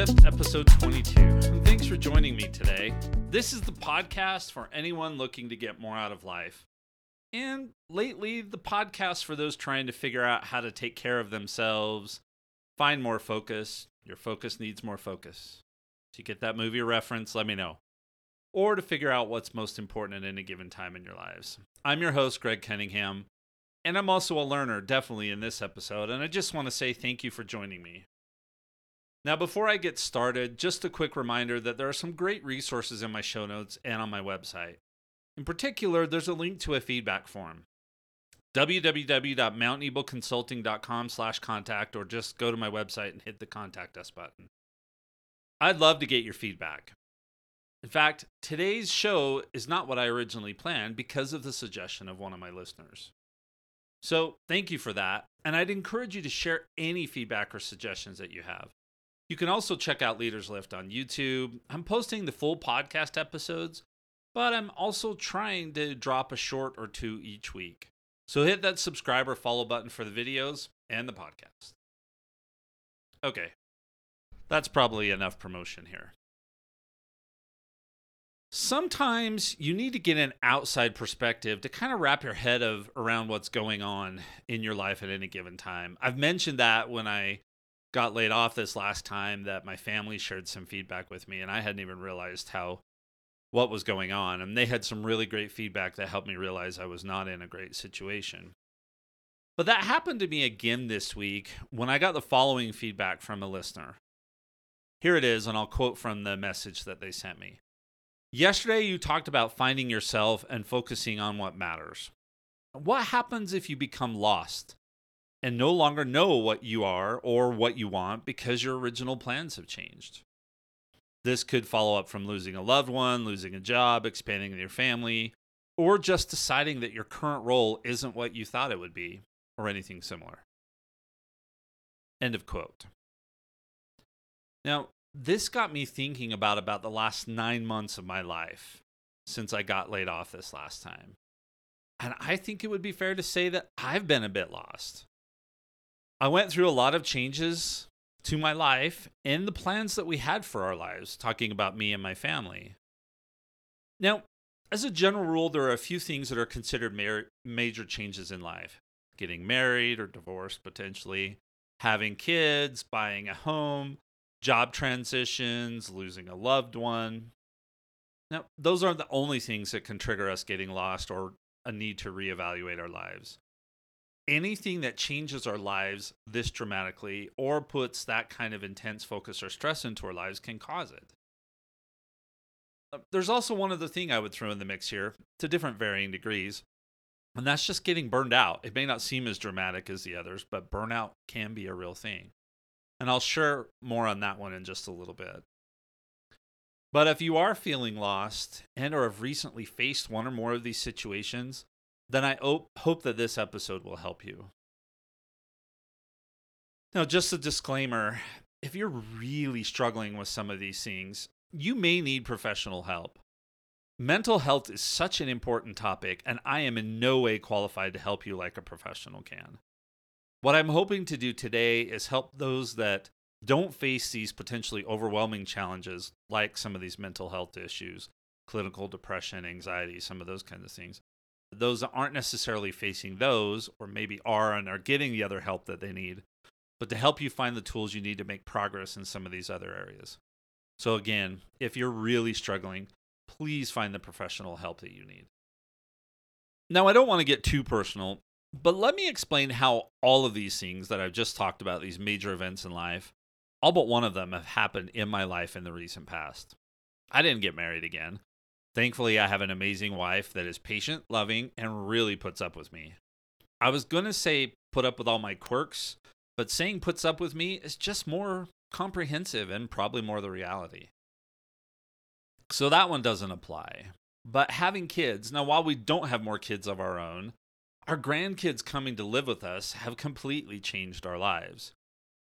Lift, episode 22. And thanks for joining me today. This is the podcast for anyone looking to get more out of life. And lately, the podcast for those trying to figure out how to take care of themselves, find more focus. Your focus needs more focus. If you get that movie reference, let me know. Or to figure out what's most important at any given time in your lives. I'm your host, Greg Cunningham, and I'm also a learner, definitely in this episode. And I just want to say thank you for joining me. Now, before I get started, just a quick reminder that there are some great resources in my show notes and on my website. In particular, there's a link to a feedback form, www.mtneboconsulting.com/contact, or just go to my website and hit the Contact Us button. I'd love to get your feedback. In fact, today's show is not what I originally planned because of the suggestion of one of my listeners. So thank you for that, and I'd encourage you to share any feedback or suggestions that you have. You can also check out Leaders Lift on YouTube. I'm posting the full podcast episodes, but I'm also trying to drop a short or two each week. So hit that subscribe or follow button for the videos and the podcast. Okay, that's probably enough promotion here. Sometimes you need to get an outside perspective to kind of wrap your head around what's going on in your life at any given time. I've mentioned that when I got laid off this last time that my family shared some feedback with me, and I hadn't even realized what was going on. And they had some really great feedback that helped me realize I was not in a great situation. But that happened to me again this week when I got the following feedback from a listener. Here it is, and I'll quote from the message that they sent me. Yesterday, you talked about finding yourself and focusing on what matters. What happens if you become lost and no longer know what you are or what you want because your original plans have changed? This could follow up from losing a loved one, losing a job, expanding your family, or just deciding that your current role isn't what you thought it would be, or anything similar. End of quote. Now, this got me thinking about the last 9 months of my life since I got laid off this last time. And I think it would be fair to say that I've been a bit lost. I went through a lot of changes to my life and the plans that we had for our lives, talking about me and my family. Now, as a general rule, there are a few things that are considered major changes in life. Getting married or divorced, potentially, having kids, buying a home, job transitions, losing a loved one. Now, those aren't the only things that can trigger us getting lost or a need to reevaluate our lives. Anything that changes our lives this dramatically or puts that kind of intense focus or stress into our lives can cause it. There's also one other thing I would throw in the mix here, to different varying degrees, and that's just getting burned out. It may not seem as dramatic as the others, but burnout can be a real thing. And I'll share more on that one in just a little bit. But if you are feeling lost and or have recently faced one or more of these situations, then I hope that this episode will help you. Now, just a disclaimer, if you're really struggling with some of these things, you may need professional help. Mental health is such an important topic, and I am in no way qualified to help you like a professional can. What I'm hoping to do today is help those that don't face these potentially overwhelming challenges, like some of these mental health issues, clinical depression, anxiety, some of those kinds of things. Those that aren't necessarily facing those, or maybe are and are getting the other help that they need, but to help you find the tools you need to make progress in some of these other areas. So again, if you're really struggling, please find the professional help that you need. Now, I don't want to get too personal, but let me explain how all of these things that I've just talked about, these major events in life, all but one of them have happened in my life in the recent past. I didn't get married again. Thankfully, I have an amazing wife that is patient, loving, and really puts up with me. I was going to say put up with all my quirks, but saying puts up with me is just more comprehensive and probably more the reality. So that one doesn't apply. But having kids, now while we don't have more kids of our own, our grandkids coming to live with us have completely changed our lives.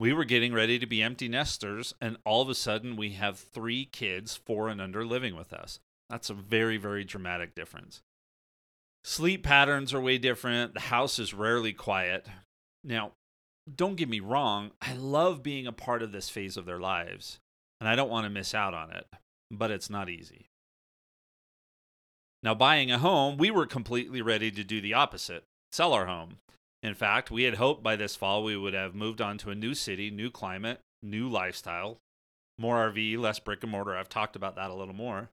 We were getting ready to be empty nesters, and all of a sudden we have 3 kids, 4 and under, living with us. That's a very, very dramatic difference. Sleep patterns are way different. The house is rarely quiet. Now, don't get me wrong. I love being a part of this phase of their lives. and I don't want to miss out on it, but it's not easy. Now, buying a home, we were completely ready to do the opposite, sell our home. In fact, we had hoped by this fall we would have moved on to a new city, new climate, new lifestyle, more RV, less brick and mortar. I've talked about that a little more.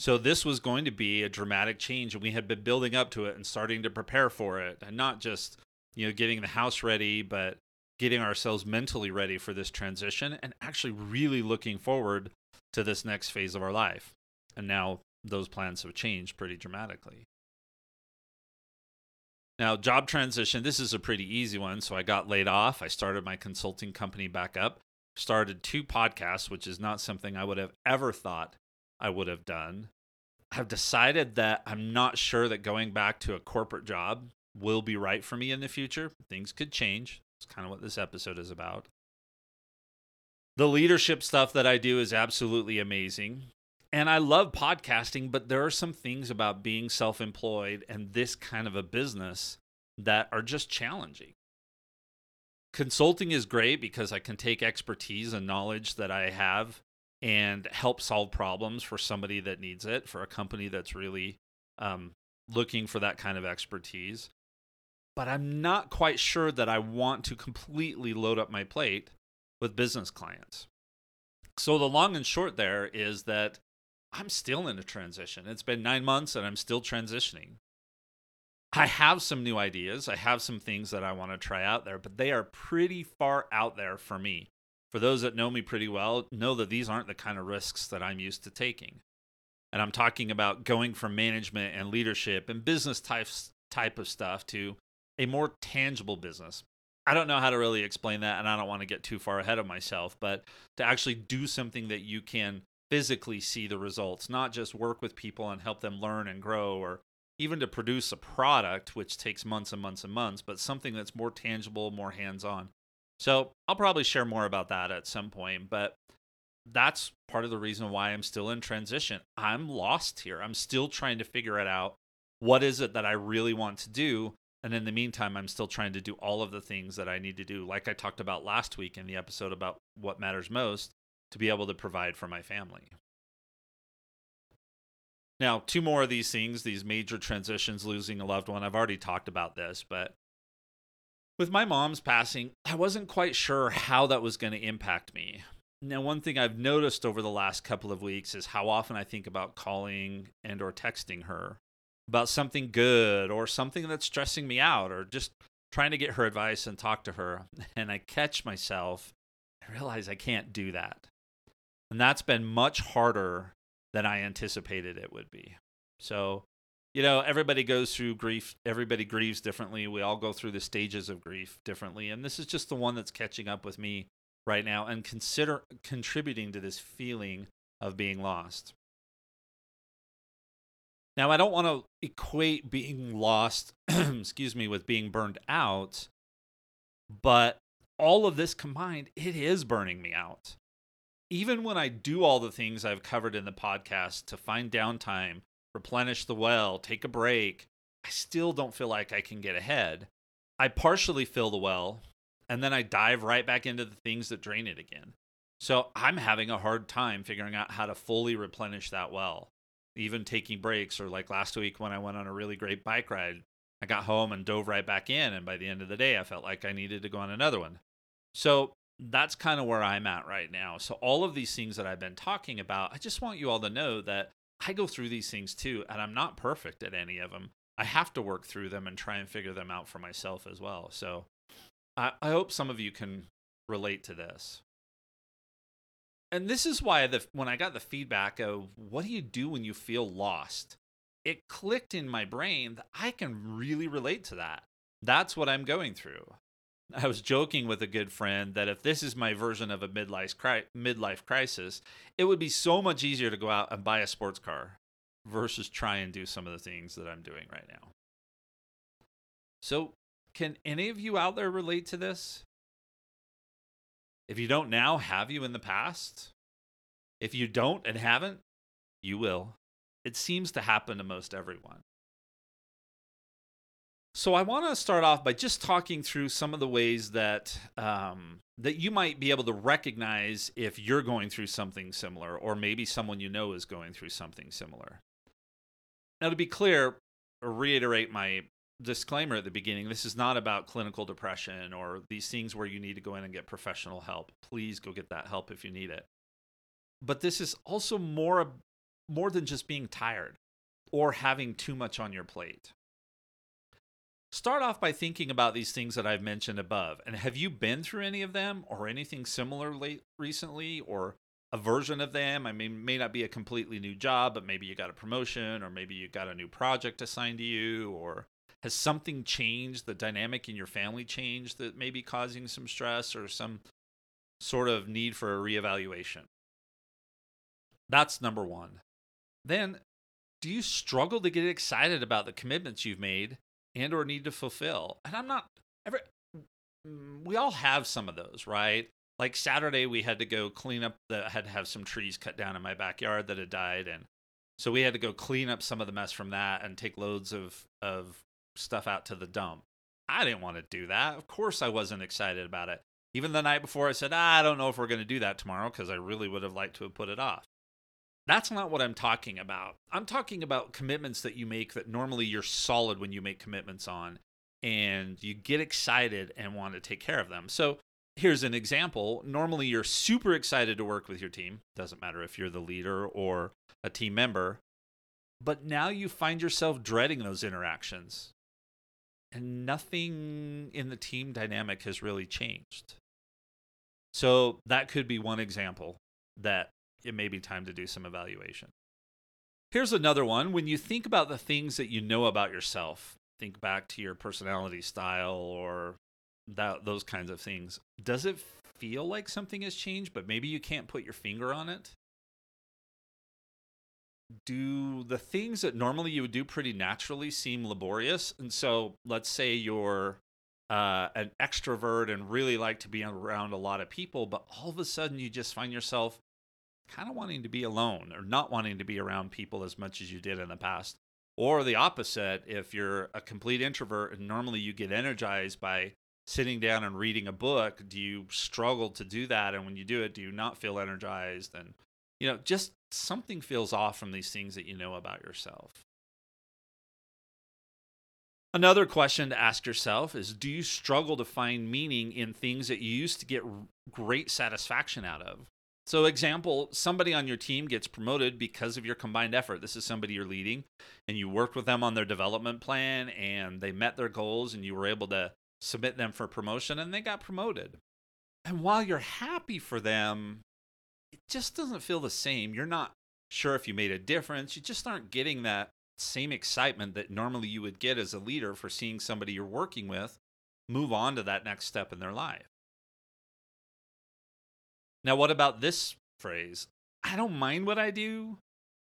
So this was going to be a dramatic change, and we had been building up to it and starting to prepare for it, and not just, getting the house ready, but getting ourselves mentally ready for this transition and actually really looking forward to this next phase of our life. And now those plans have changed pretty dramatically. Now, job transition, this is a pretty easy one. So I got laid off. I started my consulting company back up, started 2 podcasts, which is not something I would have ever thought I would have done. I've decided that I'm not sure that going back to a corporate job will be right for me in the future. Things could change. It's kind of what this episode is about. The leadership stuff that I do is absolutely amazing. And I love podcasting, but there are some things about being self-employed and this kind of a business that are just challenging. Consulting is great because I can take expertise and knowledge that I have and help solve problems for somebody that needs it, for a company that's really looking for that kind of expertise. But I'm not quite sure that I want to completely load up my plate with business clients. So the long and short there is that I'm still in a transition. It's been 9 months and I'm still transitioning. I have some new ideas. I have some things that I want to try out there, but they are pretty far out there for me. For those that know me pretty well, know that these aren't the kind of risks that I'm used to taking. And I'm talking about going from management and leadership and business type of stuff to a more tangible business. I don't know how to really explain that, and I don't want to get too far ahead of myself, but to actually do something that you can physically see the results, not just work with people and help them learn and grow, or even to produce a product, which takes months and months and months, but something that's more tangible, more hands-on. So I'll probably share more about that at some point, but that's part of the reason why I'm still in transition. I'm lost here. I'm still trying to figure it out. What is it that I really want to do? And in the meantime, I'm still trying to do all of the things that I need to do, like I talked about last week in the episode about what matters most, to be able to provide for my family. Now, 2 more of these things, these major transitions, losing a loved one. I've already talked about this, but with my mom's passing, I wasn't quite sure how that was going to impact me. Now, one thing I've noticed over the last couple of weeks is how often I think about calling and or texting her about something good or something that's stressing me out or just trying to get her advice and talk to her. And I catch myself, I realize I can't do that. And that's been much harder than I anticipated it would be. So, everybody goes through grief. Everybody grieves differently. We all go through the stages of grief differently. And this is just the one that's catching up with me right now and consider contributing to this feeling of being lost. Now, I don't want to equate being lost, with being burned out, but all of this combined, it is burning me out. Even when I do all the things I've covered in the podcast to find downtime, replenish the well, take a break, I still don't feel like I can get ahead. I partially fill the well, and then I dive right back into the things that drain it again. So I'm having a hard time figuring out how to fully replenish that well. Even taking breaks, or like last week when I went on a really great bike ride, I got home and dove right back in. And by the end of the day, I felt like I needed to go on another one. So that's kind of where I'm at right now. So all of these things that I've been talking about, I just want you all to know that I go through these things too, and I'm not perfect at any of them. I have to work through them and try and figure them out for myself as well. So I hope some of you can relate to this. And this is why when I got the feedback of what do you do when you feel lost, it clicked in my brain that I can really relate to that. That's what I'm going through. I was joking with a good friend that if this is my version of a midlife crisis, it would be so much easier to go out and buy a sports car versus try and do some of the things that I'm doing right now. So can any of you out there relate to this? If you don't now, have you in the past? If you don't and haven't, you will. It seems to happen to most everyone. So I want to start off by just talking through some of the ways that that you might be able to recognize if you're going through something similar, or maybe someone you know is going through something similar. Now, to be clear, I'll reiterate my disclaimer at the beginning. This is not about clinical depression or these things where you need to go in and get professional help. Please go get that help if you need it. But this is also more than just being tired or having too much on your plate. Start off by thinking about these things that I've mentioned above. And have you been through any of them or anything similar recently, or a version of them? I mean, may not be a completely new job, but maybe you got a promotion, or maybe you got a new project assigned to you, or has something changed, the dynamic in your family changed that may be causing some stress or some sort of need for a reevaluation? That's number one. Then, do you struggle to get excited about the commitments you've made and or need to fulfill? And we all have some of those, right? Like Saturday, we had to go clean up I had to have some trees cut down in my backyard that had died. And so we had to go clean up some of the mess from that and take loads of stuff out to the dump. I didn't want to do that. Of course, I wasn't excited about it. Even the night before, I said, I don't know if we're going to do that tomorrow, because I really would have liked to have put it off. That's not what I'm talking about. I'm talking about commitments that you make that normally you're solid when you make commitments on, and you get excited and want to take care of them. So here's an example. Normally you're super excited to work with your team. Doesn't matter if you're the leader or a team member, but now you find yourself dreading those interactions, and nothing in the team dynamic has really changed. So that could be one example that it may be time to do some evaluation. Here's another one. When you think about the things that you know about yourself, think back to your personality style or those kinds of things. Does it feel like something has changed, but maybe you can't put your finger on it? Do the things that normally you would do pretty naturally seem laborious? And so let's say you're an extrovert and really like to be around a lot of people, but all of a sudden you just find yourself kind of wanting to be alone or not wanting to be around people as much as you did in the past. Or the opposite, if you're a complete introvert and normally you get energized by sitting down and reading a book, do you struggle to do that? And when you do it, do you not feel energized? And, just something feels off from these things that you know about yourself. Another question to ask yourself is, do you struggle to find meaning in things that you used to get great satisfaction out of? So example, somebody on your team gets promoted because of your combined effort. This is somebody you're leading, and you worked with them on their development plan, and they met their goals, and you were able to submit them for promotion, and they got promoted. And while you're happy for them, it just doesn't feel the same. You're not sure if you made a difference. You just aren't getting that same excitement that normally you would get as a leader for seeing somebody you're working with move on to that next step in their life. Now, what about this phrase? I don't mind what I do,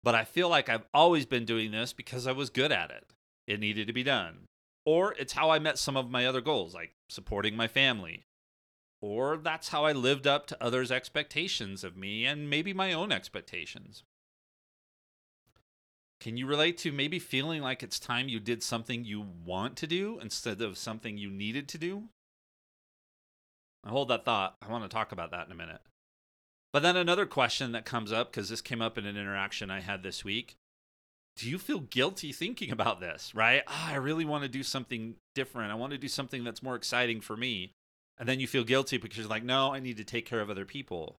but I feel like I've always been doing this because I was good at it. It needed to be done. Or it's how I met some of my other goals, like supporting my family. Or that's how I lived up to others' expectations of me and maybe my own expectations. Can you relate to maybe feeling like it's time you did something you want to do instead of something you needed to do? Now, hold that thought. I want to talk about that in a minute. But then another question that comes up, because this came up in an interaction I had this week. Do you feel guilty thinking about this, right? I really want to do something different. I want to do something that's more exciting for me. And then you feel guilty because you're like, no, I need to take care of other people.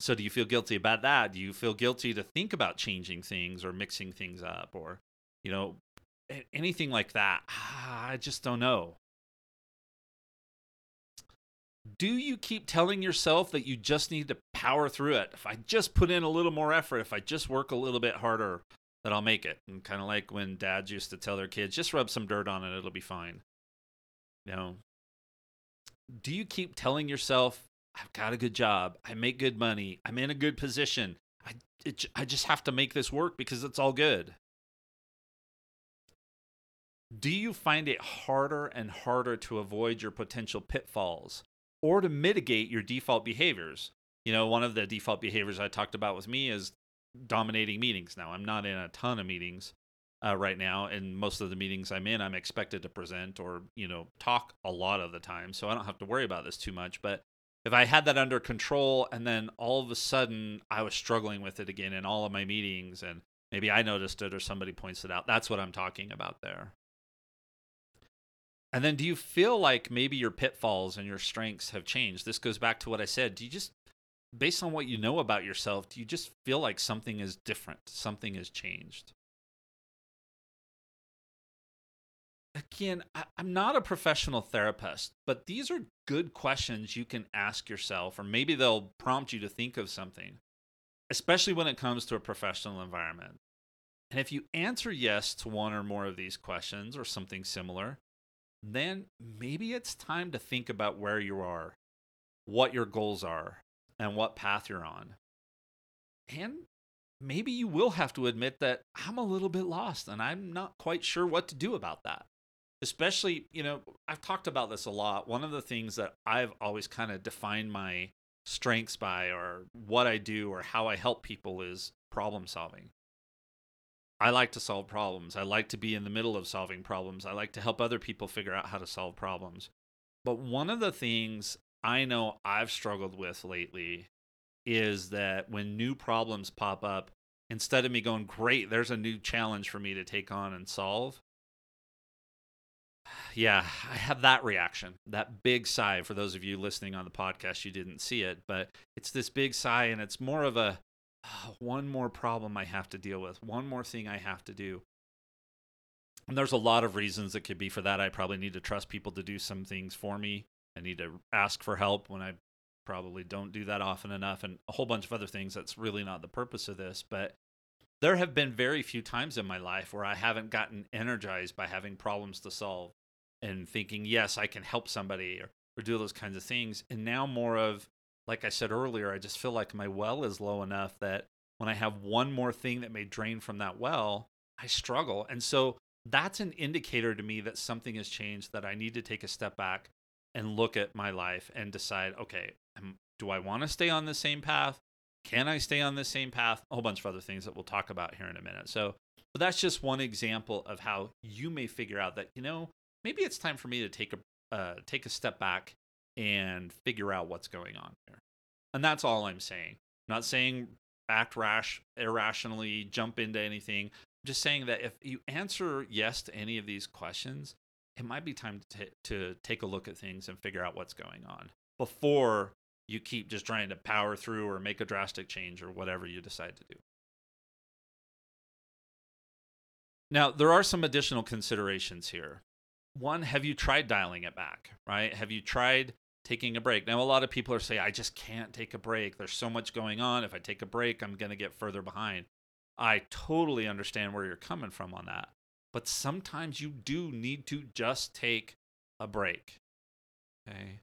So do you feel guilty about that? Do you feel guilty to think about changing things or mixing things up or, anything like that? I just don't know. Do you keep telling yourself that you just need to power through it? If I just put in a little more effort, if I just work a little bit harder, that I'll make it. And kind of like when dads used to tell their kids, just rub some dirt on it, it'll be fine. Do you keep telling yourself, I've got a good job, I make good money, I'm in a good position, I just have to make this work because it's all good? Do you find it harder and harder to avoid your potential pitfalls? Or to mitigate your default behaviors? One of the default behaviors I talked about with me is dominating meetings. Now, I'm not in a ton of meetings, right now. And most of the meetings I'm in, I'm expected to present or, you know, talk a lot of the time. So I don't have to worry about this too much. But if I had that under control and then all of a sudden I was struggling with it again in all of my meetings and maybe I noticed it or somebody points it out, that's what I'm talking about there. And then do you feel like maybe your pitfalls and your strengths have changed? This goes back to what I said. Do you just, based on what you know about yourself, do you just feel like something is different? Something has changed? Again, I'm not a professional therapist, but these are good questions you can ask yourself, or maybe they'll prompt you to think of something, especially when it comes to a professional environment. And if you answer yes to one or more of these questions or something similar, then maybe it's time to think about where you are, what your goals are, and what path you're on. And maybe you will have to admit that I'm a little bit lost and I'm not quite sure what to do about that. Especially, you know, I've talked about this a lot. One of the things that I've always kind of defined my strengths by, or what I do or how I help people, is problem solving. I like to solve problems. I like to be in the middle of solving problems. I like to help other people figure out how to solve problems. But one of the things I know I've struggled with lately is that when new problems pop up, instead of me going, great, there's a new challenge for me to take on and solve, yeah, I have that reaction, that big sigh. For those of you listening on the podcast, you didn't see it, but it's this big sigh, and it's more of a, one more problem I have to deal with, one more thing I have to do. And there's a lot of reasons that could be for that. I probably need to trust people to do some things for me. I need to ask for help when I probably don't do that often enough, and a whole bunch of other things. That's really not the purpose of this, but there have been very few times in my life where I haven't gotten energized by having problems to solve and thinking, yes, I can help somebody or do those kinds of things. And now more of, like I said earlier, I just feel like my well is low enough that when I have one more thing that may drain from that well, I struggle. And so that's an indicator to me that something has changed, that I need to take a step back and look at my life and decide, okay, do I want to stay on the same path? Can I stay on the same path? A whole bunch of other things that we'll talk about here in a minute. So but that's just one example of how you may figure out that, you know, maybe it's time for me to take a step back and figure out what's going on here. And that's all I'm saying. I'm not saying act rash, irrationally, jump into anything. I'm just saying that if you answer yes to any of these questions, it might be time to take a look at things and figure out what's going on before you keep just trying to power through or make a drastic change or whatever you decide to do. Now, there are some additional considerations here. One, have you tried dialing it back, right? Have you tried taking a break? Now, a lot of people are saying, I just can't take a break. There's so much going on. If I take a break, I'm going to get further behind. I totally understand where you're coming from on that. But sometimes you do need to just take a break, okay?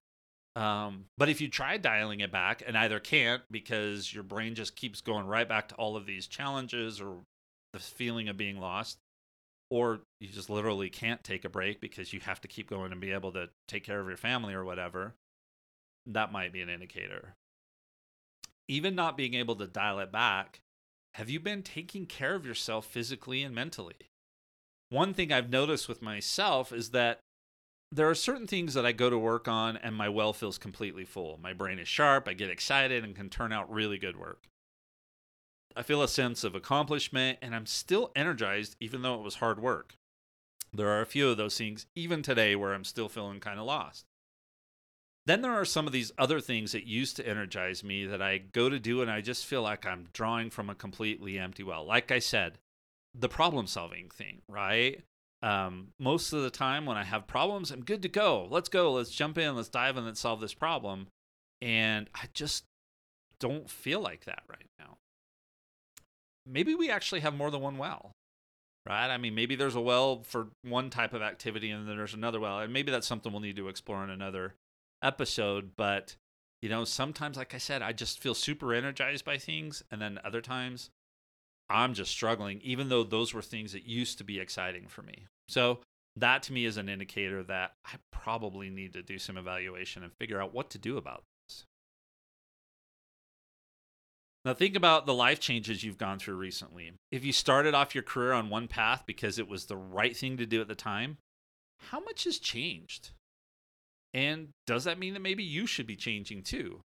But if you try dialing it back and either can't because your brain just keeps going right back to all of these challenges or the feeling of being lost, or you just literally can't take a break because you have to keep going and be able to take care of your family or whatever, that might be an indicator. Even not being able to dial it back, have you been taking care of yourself physically and mentally? One thing I've noticed with myself is that there are certain things that I go to work on and my well feels completely full. My brain is sharp, I get excited, and can turn out really good work. I feel a sense of accomplishment, and I'm still energized even though it was hard work. There are a few of those things, even today, where I'm still feeling kind of lost. Then there are some of these other things that used to energize me that I go to do, and I just feel like I'm drawing from a completely empty well. Like I said, the problem-solving thing, right? Most of the time when I have problems, I'm good to go. Let's go. Let's jump in. Let's dive in. Let's solve this problem. And I just don't feel like that right now. Maybe we actually have more than one well, right? I mean, maybe there's a well for one type of activity and then there's another well. And maybe that's something we'll need to explore in another episode. But, you know, sometimes, like I said, I just feel super energized by things. And then other times, I'm just struggling, even though those were things that used to be exciting for me. So that to me is an indicator that I probably need to do some evaluation and figure out what to do about this. Now think about the life changes you've gone through recently. If you started off your career on one path because it was the right thing to do at the time, how much has changed? And does that mean that maybe you should be changing too?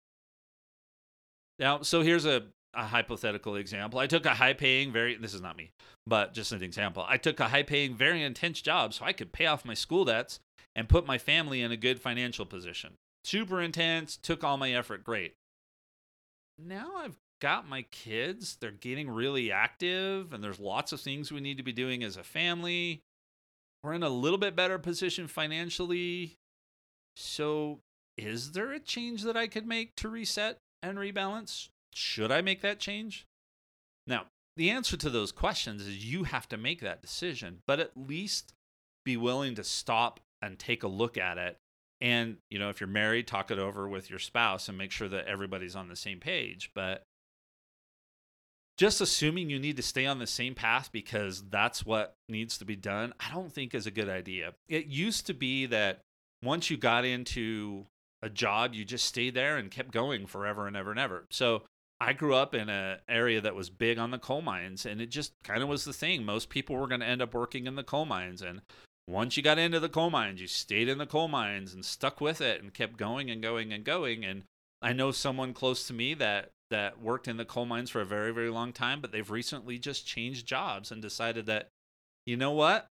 Now, so here's a hypothetical example. I took a high-paying, this is not me, but just an example. I took a high-paying, very intense job so I could pay off my school debts and put my family in a good financial position. Super intense, took all my effort, great. Now I've got my kids, they're getting really active, and there's lots of things we need to be doing as a family. We're in a little bit better position financially. So is there a change that I could make to reset and rebalance? Should I make that change? Now, the answer to those questions is you have to make that decision, but at least be willing to stop and take a look at it. And, you know, if you're married, talk it over with your spouse and make sure that everybody's on the same page. But just assuming you need to stay on the same path because that's what needs to be done, I don't think is a good idea. It used to be that once you got into a job, you just stayed there and kept going forever and ever and ever. So I grew up in an area that was big on the coal mines, and it just kind of was the thing. Most people were going to end up working in the coal mines. And once you got into the coal mines, you stayed in the coal mines and stuck with it and kept going and going and going. And I know someone close to me that worked in the coal mines for a very, very long time, but they've recently just changed jobs and decided that, you know what?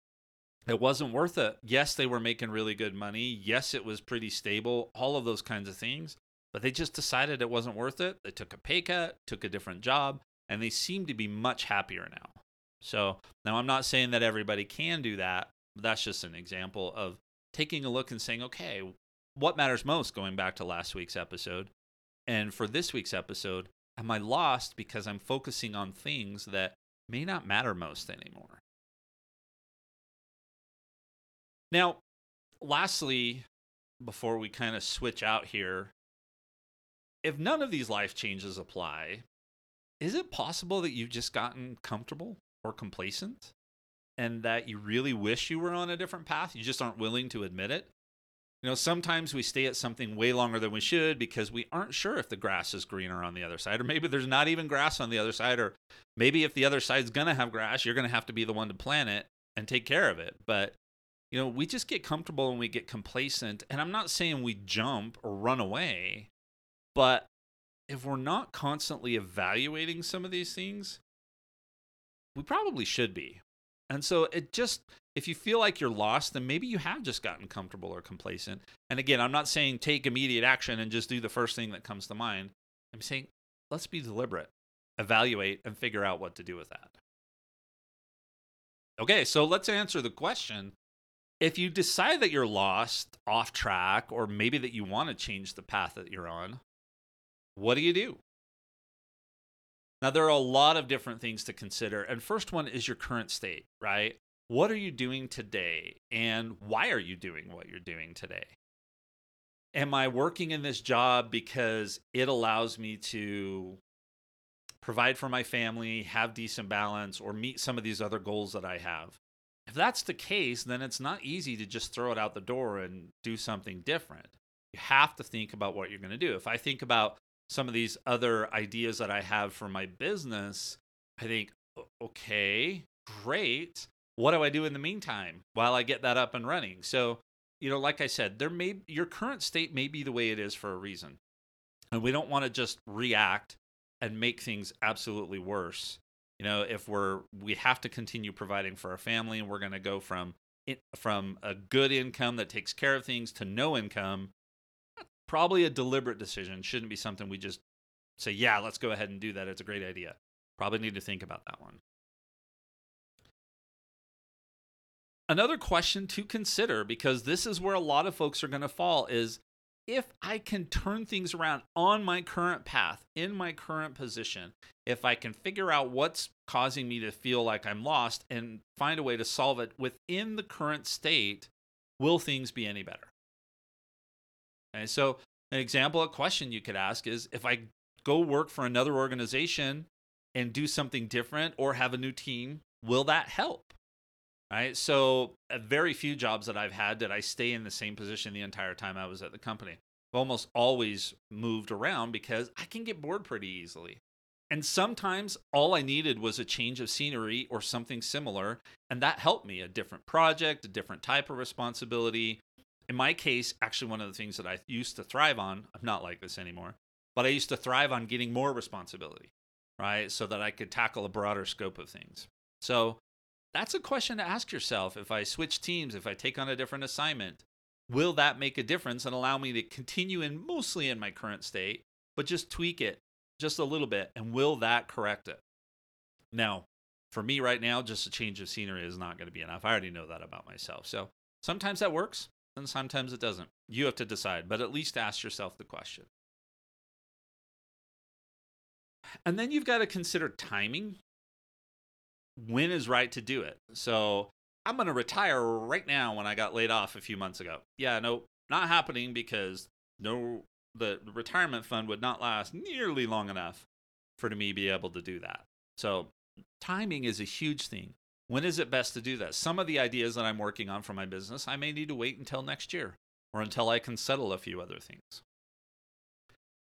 It wasn't worth it. Yes, they were making really good money. Yes, it was pretty stable, all of those kinds of things, but they just decided it wasn't worth it. They took a pay cut, took a different job, and they seem to be much happier now. So now I'm not saying that everybody can do that. But that's just an example of taking a look and saying, okay, what matters most, going back to last week's episode? And for this week's episode, am I lost because I'm focusing on things that may not matter most anymore? Now, lastly, before we kind of switch out here, if none of these life changes apply, is it possible that you've just gotten comfortable or complacent and that you really wish you were on a different path? You just aren't willing to admit it. You know, sometimes we stay at something way longer than we should because we aren't sure if the grass is greener on the other side, or maybe there's not even grass on the other side, or maybe if the other side's going to have grass, you're going to have to be the one to plant it and take care of it. But, you know, we just get comfortable and we get complacent. And I'm not saying we jump or run away, but if we're not constantly evaluating some of these things, we probably should be. And so if you feel like you're lost, then maybe you have just gotten comfortable or complacent. And again, I'm not saying take immediate action and just do the first thing that comes to mind. I'm saying, let's be deliberate, evaluate, and figure out what to do with that. Okay, so let's answer the question. If you decide that you're lost, off track, or maybe that you want to change the path that you're on, what do you do? Now, there are a lot of different things to consider. And first one is your current state, right? What are you doing today? And why are you doing what you're doing today? Am I working in this job because it allows me to provide for my family, have decent balance, or meet some of these other goals that I have? If that's the case, then it's not easy to just throw it out the door and do something different. You have to think about what you're going to do. If I think about some of these other ideas that I have for my business, I think, okay, great. What do I do in the meantime while I get that up and running? So, you know, like I said, your current state may be the way it is for a reason. And we don't want to just react and make things absolutely worse. You know, if we have to continue providing for our family, and we're going to go from a good income that takes care of things to no income, probably a deliberate decision. Shouldn't be something we just say, yeah, let's go ahead and do that. It's a great idea. Probably need to think about that one. Another question to consider, because this is where a lot of folks are going to fall, is if I can turn things around on my current path, in my current position, if I can figure out what's causing me to feel like I'm lost and find a way to solve it within the current state, will things be any better? Okay, so an example, a question you could ask is, if I go work for another organization and do something different or have a new team, will that help? All right, so very few jobs that I've had did I stay in the same position the entire time I was at the company. I've almost always moved around because I can get bored pretty easily. And sometimes all I needed was a change of scenery or something similar, and that helped me, a different project, a different type of responsibility. In my case, actually one of the things that I used to thrive on, I'm not like this anymore, but I used to thrive on getting more responsibility, right? So that I could tackle a broader scope of things. So that's a question to ask yourself. If I switch teams, if I take on a different assignment, will that make a difference and allow me to continue in mostly in my current state, but just tweak it just a little bit, and will that correct it? Now, for me right now, just a change of scenery is not going to be enough. I already know that about myself. So sometimes that works and sometimes it doesn't. You have to decide, but at least ask yourself the question. And then you've got to consider timing. When is right to do it? So I'm going to retire right now when I got laid off a few months ago. Yeah, no, not happening because the retirement fund would not last nearly long enough for me to be able to do that. So timing is a huge thing. When is it best to do that? Some of the ideas that I'm working on for my business, I may need to wait until next year or until I can settle a few other things.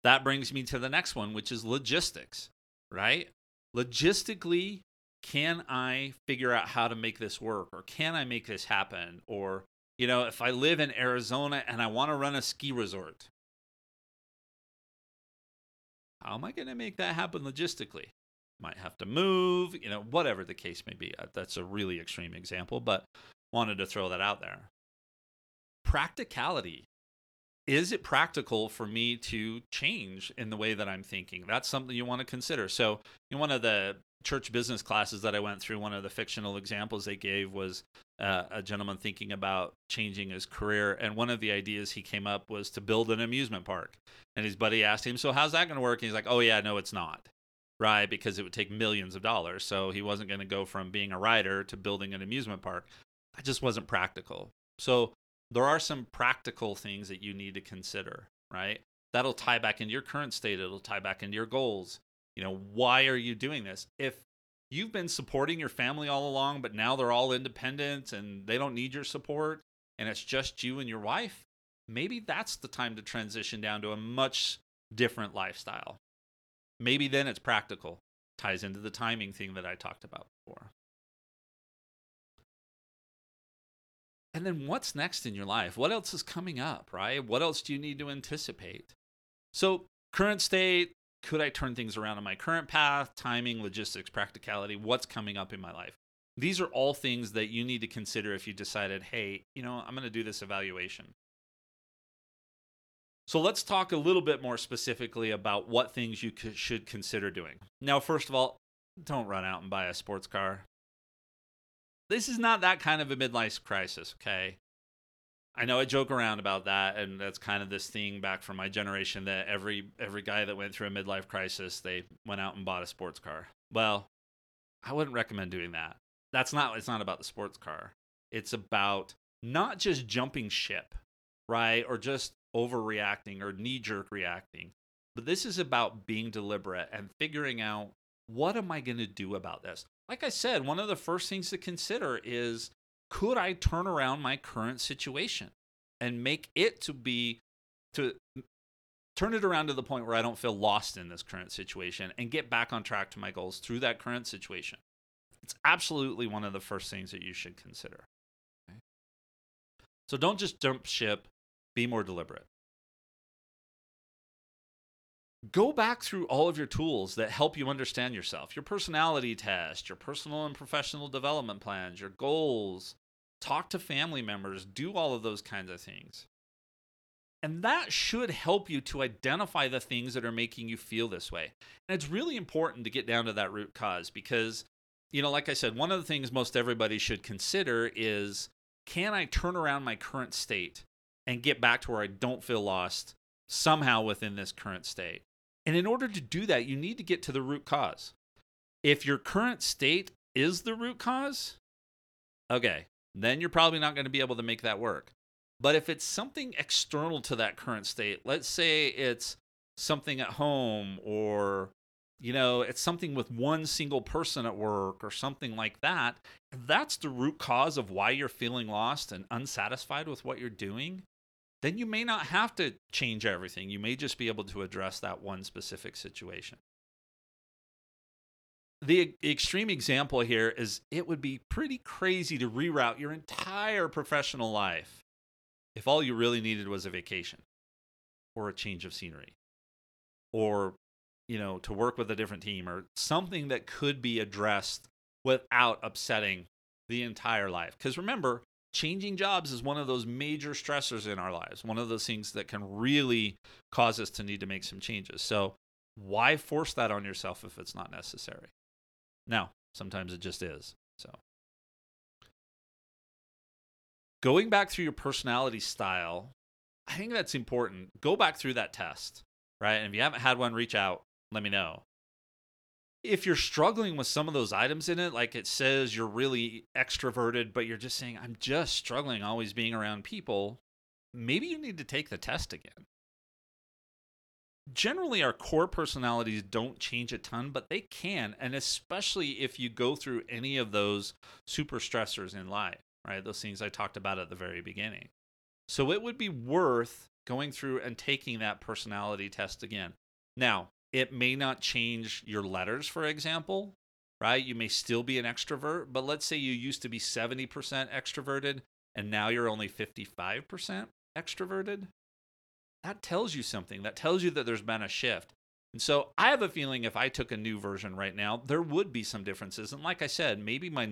That brings me to the next one, which is logistics, right? Logistically, can I figure out how to make this work, or can I make this happen? Or, you know, if I live in Arizona and I want to run a ski resort, how am I going to make that happen logistically? Might have to move, you know, whatever the case may be. That's a really extreme example, but wanted to throw that out there. Practicality. Is it practical for me to change in the way that I'm thinking? That's something you want to consider. So in one of the church business classes that I went through, one of the fictional examples they gave was a gentleman thinking about changing his career. And one of the ideas he came up was to build an amusement park. And his buddy asked him, so how's that going to work? And he's like, oh yeah, no, it's not. Right? Because it would take millions of dollars. So he wasn't going to go from being a rider to building an amusement park. That just wasn't practical. So there are some practical things that you need to consider, right? That'll tie back into your current state. It'll tie back into your goals. You know, why are you doing this? If you've been supporting your family all along, but now they're all independent and they don't need your support, and it's just you and your wife, maybe that's the time to transition down to a much different lifestyle. Maybe then it's practical. Ties into the timing thing that I talked about before. And then what's next in your life? What else is coming up, right? What else do you need to anticipate? So current state, could I turn things around on my current path? Timing, logistics, practicality, what's coming up in my life? These are all things that you need to consider if you decided, hey, you know, I'm going to do this evaluation. So let's talk a little bit more specifically about what things you should consider doing. Now, first of all, don't run out and buy a sports car. This is not that kind of a midlife crisis, okay? I know I joke around about that, and that's kind of this thing back from my generation that every guy that went through a midlife crisis, they went out and bought a sports car. Well, I wouldn't recommend doing that. It's not about the sports car. It's about not just jumping ship, right? Or just overreacting or knee-jerk reacting. But this is about being deliberate and figuring out, what am I going to do about this? Like I said, one of the first things to consider is, could I turn around my current situation and make it to turn it around to the point where I don't feel lost in this current situation and get back on track to my goals through that current situation? It's absolutely one of the first things that you should consider. Okay? So don't just jump ship, be more deliberate. Go back through all of your tools that help you understand yourself, your personality test, your personal and professional development plans, your goals, talk to family members, do all of those kinds of things. And that should help you to identify the things that are making you feel this way. And it's really important to get down to that root cause because, you know, like I said, one of the things most everybody should consider is, can I turn around my current state and get back to where I don't feel lost somehow within this current state? And in order to do that, you need to get to the root cause. If your current state is the root cause, okay, then you're probably not going to be able to make that work. But if it's something external to that current state, let's say it's something at home, or, you know, it's something with one single person at work or something like that, if that's the root cause of why you're feeling lost and unsatisfied with what you're doing, then you may not have to change everything. You may just be able to address that one specific situation. the extreme example here is it would be pretty crazy to reroute your entire professional life if all you really needed was a vacation or a change of scenery or, you know, to work with a different team or something that could be addressed without upsetting the entire life. Because remember, changing jobs is one of those major stressors in our lives, one of those things that can really cause us to need to make some changes. So why force that on yourself if it's not necessary? Now, sometimes it just is. So going back through your personality style, I think that's important. Go back through that test, right? And if you haven't had one, reach out, let me know. If you're struggling with some of those items in it, like it says you're really extroverted, but you're just saying, I'm just struggling always being around people, maybe you need to take the test again. Generally, our core personalities don't change a ton, but they can, and especially if you go through any of those super stressors in life, right? Those things I talked about at the very beginning. So it would be worth going through and taking that personality test again. Now, it may not change your letters, for example, right? You may still be an extrovert, but let's say you used to be 70% extroverted, and now you're only 55% extroverted. That tells you something. That tells you that there's been a shift. And so I have a feeling if I took a new version right now, there would be some differences. And like I said, maybe my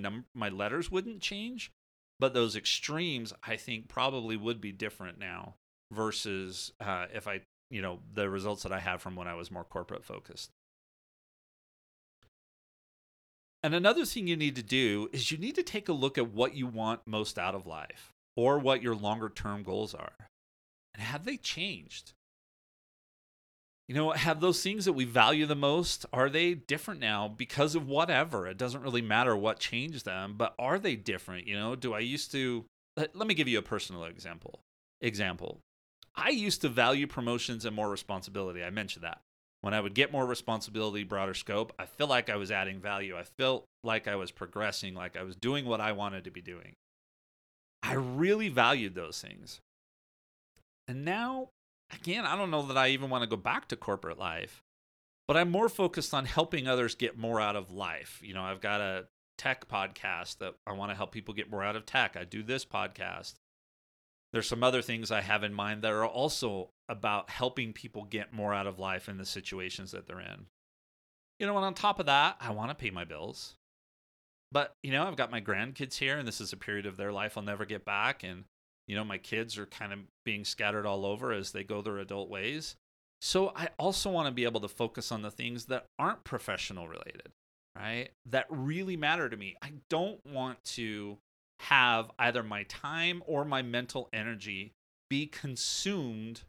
letters wouldn't change, but those extremes, I think, probably would be different now versus if I, you know, the results that I had from when I was more corporate focused. And another thing you need to do is you need to take a look at what you want most out of life or what your longer term goals are. And have they changed? You know, have those things that we value the most, are they different now because of whatever? It doesn't really matter what changed them, but are they different? You know, do I used to, let me give you a personal example. I used to value promotions and more responsibility. I mentioned that. When I would get more responsibility, broader scope, I feel like I was adding value. I felt like I was progressing, like I was doing what I wanted to be doing. I really valued those things. And now, again, I don't know that I even want to go back to corporate life, but I'm more focused on helping others get more out of life. You know, I've got a tech podcast that I want to help people get more out of tech. I do this podcast. There's some other things I have in mind that are also about helping people get more out of life in the situations that they're in. You know, and on top of that, I want to pay my bills. But, you know, I've got my grandkids here, and this is a period of their life I'll never get back. And you know, my kids are kind of being scattered all over as they go their adult ways. So I also want to be able to focus on the things that aren't professional related, right? That really matter to me. I don't want to have either my time or my mental energy be consumed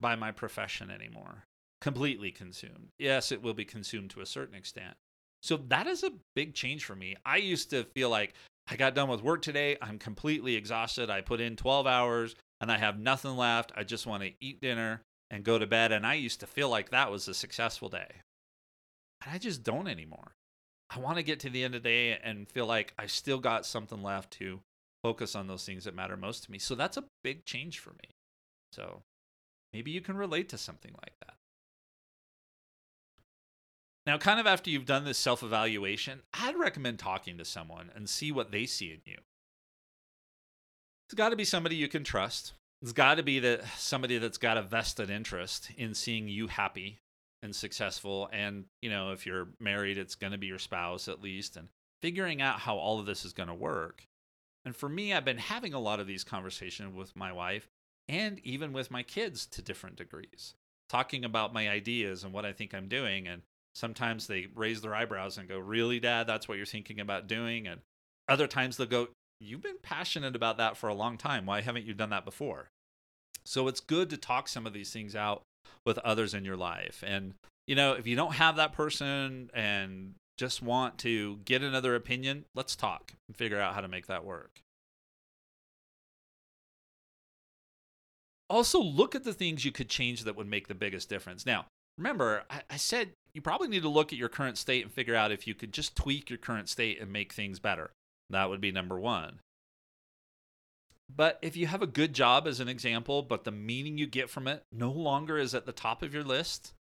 by my profession anymore. Completely consumed. Yes, it will be consumed to a certain extent. So that is a big change for me. I used to feel like, I got done with work today. I'm completely exhausted. I put in 12 hours and I have nothing left. I just want to eat dinner and go to bed. And I used to feel like that was a successful day. And I just don't anymore. I want to get to the end of the day and feel like I still got something left to focus on those things that matter most to me. So that's a big change for me. So maybe you can relate to something like that. Now, kind of after you've done this self-evaluation, I'd recommend talking to someone and see what they see in you. It's got to be somebody you can trust. It's got to be somebody that's got a vested interest in seeing you happy and successful. And, you know, if you're married, it's going to be your spouse at least. And figuring out how all of this is going to work. And for me, I've been having a lot of these conversations with my wife and even with my kids to different degrees, talking about my ideas and what I think I'm doing. And sometimes they raise their eyebrows and go, really, Dad, that's what you're thinking about doing? And other times they'll go, you've been passionate about that for a long time. Why haven't you done that before? So it's good to talk some of these things out with others in your life. And, you know, if you don't have that person and just want to get another opinion, let's talk and figure out how to make that work. Also, look at the things you could change that would make the biggest difference. Now, remember, I said you probably need to look at your current state and figure out if you could just tweak your current state and make things better. That would be number one. But if you have a good job, as an example, but the meaning you get from it no longer is at the top of your list,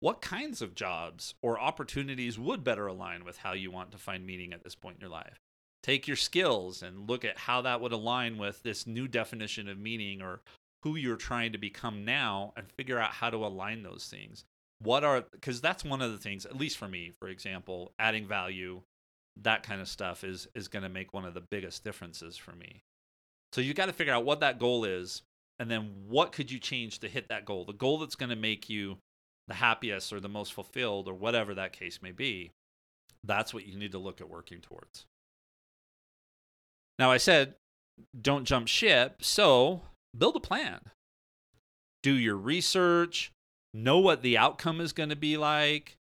what kinds of jobs or opportunities would better align with how you want to find meaning at this point in your life. Take your skills and look at how that would align with this new definition of meaning or who you're trying to become now, and figure out how to align those things. Because that's one of the things, at least for me, for example, adding value, that kind of stuff is going to make one of the biggest differences for me. So you got to figure out what that goal is, and then what could you change to hit that goal, the goal that's going to make you the happiest or the most fulfilled or whatever that case may be. That's what you need to look at working towards. Now, I said, don't jump ship, so build a plan. Do your research, know what the outcome is going to be like,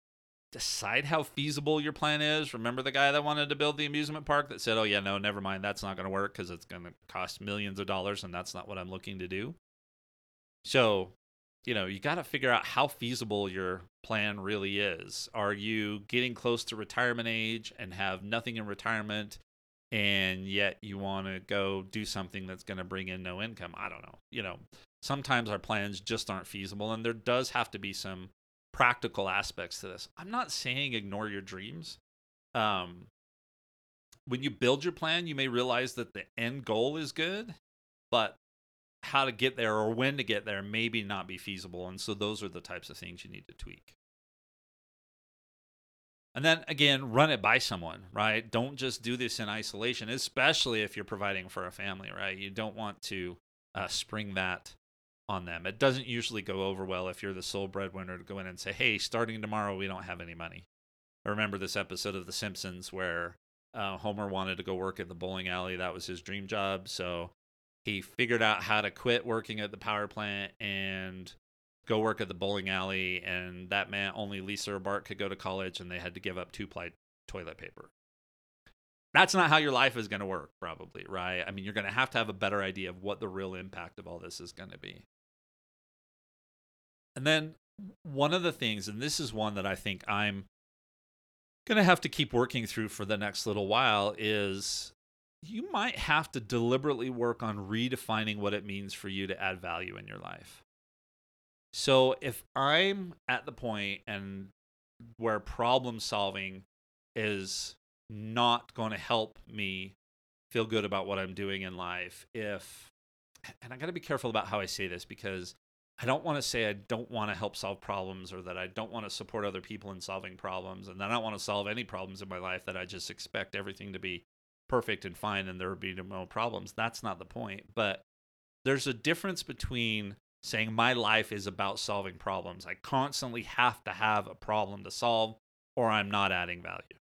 decide how feasible your plan is. Remember the guy that wanted to build the amusement park that said, oh yeah, no, never mind, that's not going to work because it's going to cost millions of dollars and that's not what I'm looking to do. So, you got to figure out how feasible your plan really is. Are you getting close to retirement age and have nothing in retirement, and yet you want to go do something that's going to bring in no income? I don't know. Sometimes our plans just aren't feasible, and there does have to be some practical aspects to this. I'm not saying ignore your dreams. When you build your plan, you may realize that the end goal is good, but how to get there or when to get there maybe not be feasible. And so those are the types of things you need to tweak. And then again, run it by someone, right? Don't just do this in isolation, especially if you're providing for a family, right? You don't want to spring that on them. It doesn't usually go over well if you're the sole breadwinner to go in and say, hey, starting tomorrow, we don't have any money. I remember this episode of The Simpsons where Homer wanted to go work at the bowling alley. That was his dream job. So he figured out how to quit working at the power plant and go work at the bowling alley, and that meant only Lisa or Bart could go to college, and they had to give up 2-ply toilet paper. That's not how your life is going to work, probably, right? I mean, you're going to have a better idea of what the real impact of all this is going to be. And then one of the things, and this is one that I think I'm going to have to keep working through for the next little while, is you might have to deliberately work on redefining what it means for you to add value in your life. So if I'm at the point and where problem solving is not going to help me feel good about what I'm doing in life, and I got to be careful about how I say this, because I don't want to say I don't want to help solve problems, or that I don't want to support other people in solving problems, and that I don't want to solve any problems in my life, that I just expect everything to be perfect and fine and there will be no problems. That's not the point. But there's a difference between saying my life is about solving problems. I constantly have to have a problem to solve, or I'm not adding value.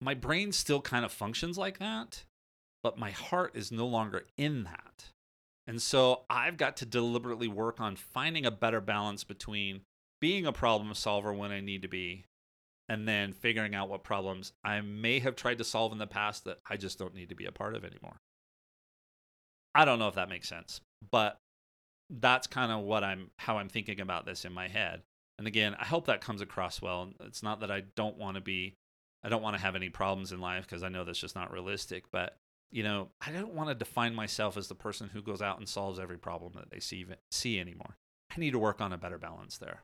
My brain still kind of functions like that, but my heart is no longer in that. And so I've got to deliberately work on finding a better balance between being a problem solver when I need to be, and then figuring out what problems I may have tried to solve in the past that I just don't need to be a part of anymore. I don't know if that makes sense, but that's kind of how I'm thinking about this in my head. And again, I hope that comes across well. It's not that I don't want to have any problems in life, because I know that's just not realistic, but I don't want to define myself as the person who goes out and solves every problem that they see anymore. I need to work on a better balance there.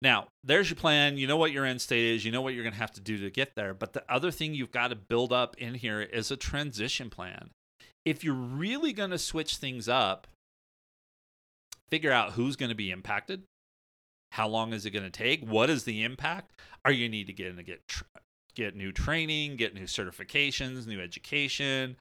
Now, there's your plan. You know what your end state is. You know what you're going to have to do to get there. But the other thing you've got to build up in here is a transition plan. If you're really going to switch things up, figure out who's going to be impacted. How long is it going to take? What is the impact? Are you need to get new training, get new certifications, new education?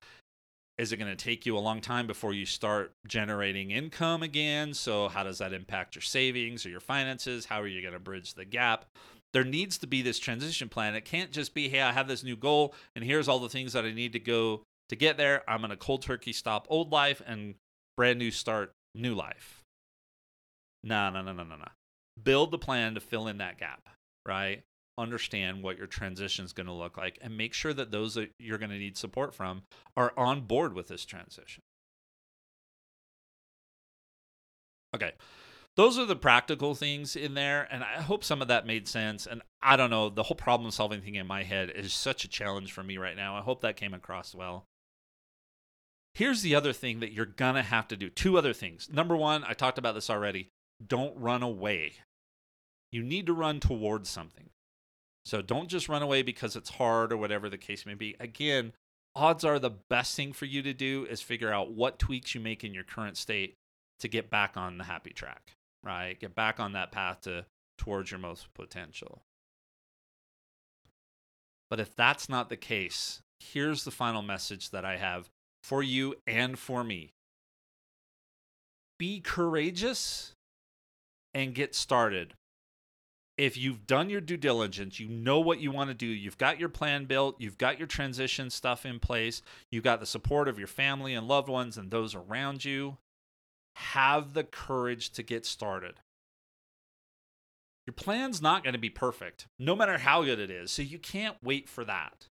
Is it going to take you a long time before you start generating income again? So how does that impact your savings or your finances? How are you going to bridge the gap? There needs to be this transition plan. It can't just be, hey, I have this new goal, and here's all the things that I need to go to get there. I'm going to cold turkey stop old life and brand new start new life. No. Build the plan to fill in that gap, right? Understand what your transition is going to look like, and make sure that those that you're going to need support from are on board with this transition. Okay, those are the practical things in there, and I hope some of that made sense. And I don't know, the whole problem-solving thing in my head is such a challenge for me right now. I hope that came across well. Here's the other thing that you're going to have to do. Two other things. Number one, I talked about this already. Don't run away. You need to run towards something. So don't just run away because it's hard or whatever the case may be. Again, odds are the best thing for you to do is figure out what tweaks you make in your current state to get back on the happy track, right? Get back on that path towards your most potential. But if that's not the case, here's the final message that I have for you and for me. Be courageous and get started. If you've done your due diligence, you know what you want to do, you've got your plan built, you've got your transition stuff in place, you've got the support of your family and loved ones and those around you, have the courage to get started. Your plan's not going to be perfect, no matter how good it is, so you can't wait for that.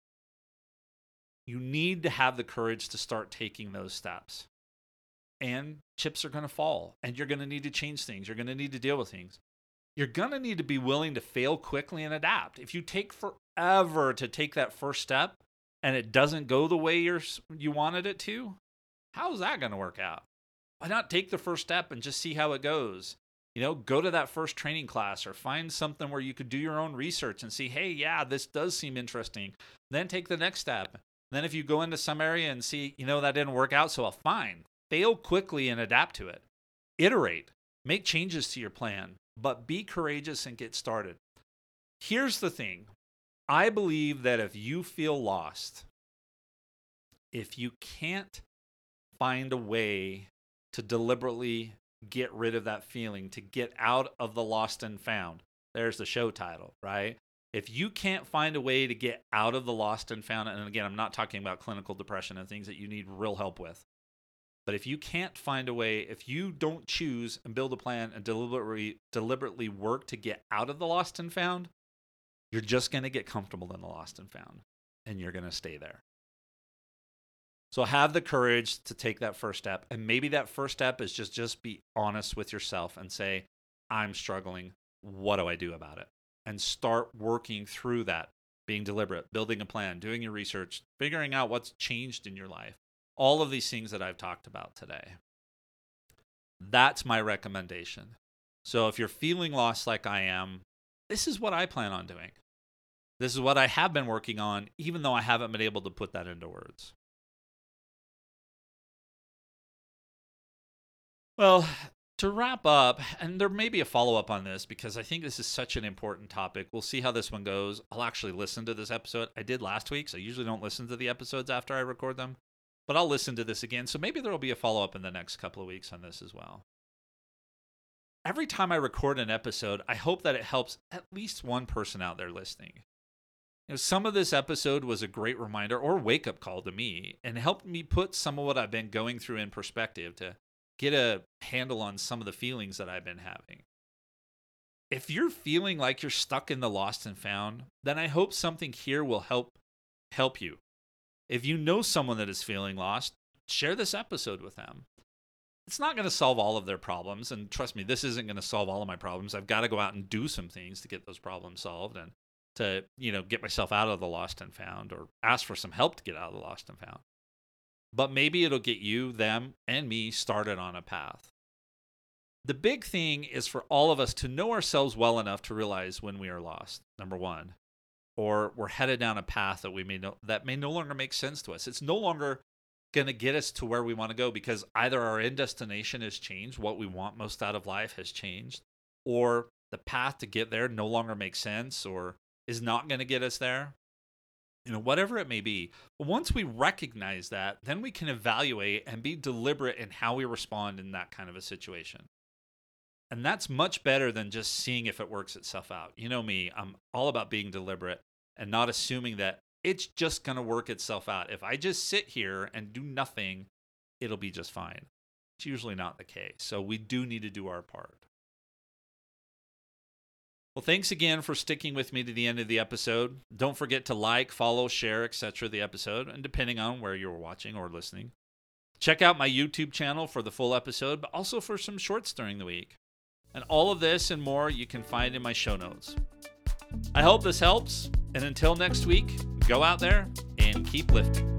You need to have the courage to start taking those steps. And chips are going to fall, and you're going to need to change things, you're going to need to deal with things. You're going to need to be willing to fail quickly and adapt. If you take forever to take that first step and it doesn't go the way you wanted it to, how's that going to work out? Why not take the first step and just see how it goes? You know, go to that first training class or find something where you could do your own research and see, hey, yeah, this does seem interesting. Then take the next step. Then if you go into some area and see, you know, that didn't work out, so fine. Fail quickly and adapt to it. Iterate. Make changes to your plan. But be courageous and get started. Here's the thing. I believe that if you feel lost, if you can't find a way to deliberately get rid of that feeling, to get out of the lost and found, there's the show title, right? If you can't find a way to get out of the lost and found, and again, I'm not talking about clinical depression and things that you need real help with, but if you can't find a way, if you don't choose and build a plan and deliberately work to get out of the lost and found, you're just going to get comfortable in the lost and found, and you're going to stay there. So have the courage to take that first step. And maybe that first step is just be honest with yourself and say, I'm struggling. What do I do about it? And start working through that, being deliberate, building a plan, doing your research, figuring out what's changed in your life. All of these things that I've talked about today. That's my recommendation. So if you're feeling lost like I am, this is what I plan on doing. This is what I have been working on, even though I haven't been able to put that into words. Well, to wrap up, and there may be a follow-up on this because I think this is such an important topic. We'll see how this one goes. I'll actually listen to this episode. I did last week, so I usually don't listen to the episodes after I record them. But I'll listen to this again, so maybe there will be a follow-up in the next couple of weeks on this as well. Every time I record an episode, I hope that it helps at least one person out there listening. You know, some of this episode was a great reminder or wake-up call to me and helped me put some of what I've been going through in perspective to get a handle on some of the feelings that I've been having. If you're feeling like you're stuck in the lost and found, then I hope something here will help you. If you know someone that is feeling lost, share this episode with them. It's not going to solve all of their problems. And trust me, this isn't going to solve all of my problems. I've got to go out and do some things to get those problems solved and to, get myself out of the lost and found or ask for some help to get out of the lost and found. But maybe it'll get you, them, and me started on a path. The big thing is for all of us to know ourselves well enough to realize when we are lost, number one. Or we're headed down a path that may no longer make sense to us. It's no longer going to get us to where we want to go because either our end destination has changed, what we want most out of life has changed, or the path to get there no longer makes sense or is not going to get us there. Whatever it may be. But once we recognize that, then we can evaluate and be deliberate in how we respond in that kind of a situation. And that's much better than just seeing if it works itself out. You know me, I'm all about being deliberate and not assuming that it's just going to work itself out. If I just sit here and do nothing, it'll be just fine. It's usually not the case. So we do need to do our part. Well, thanks again for sticking with me to the end of the episode. Don't forget to like, follow, share, etc. the episode, and depending on where you're watching or listening. Check out my YouTube channel for the full episode, but also for some shorts during the week. And all of this and more you can find in my show notes. I hope this helps, and until next week, go out there and keep lifting.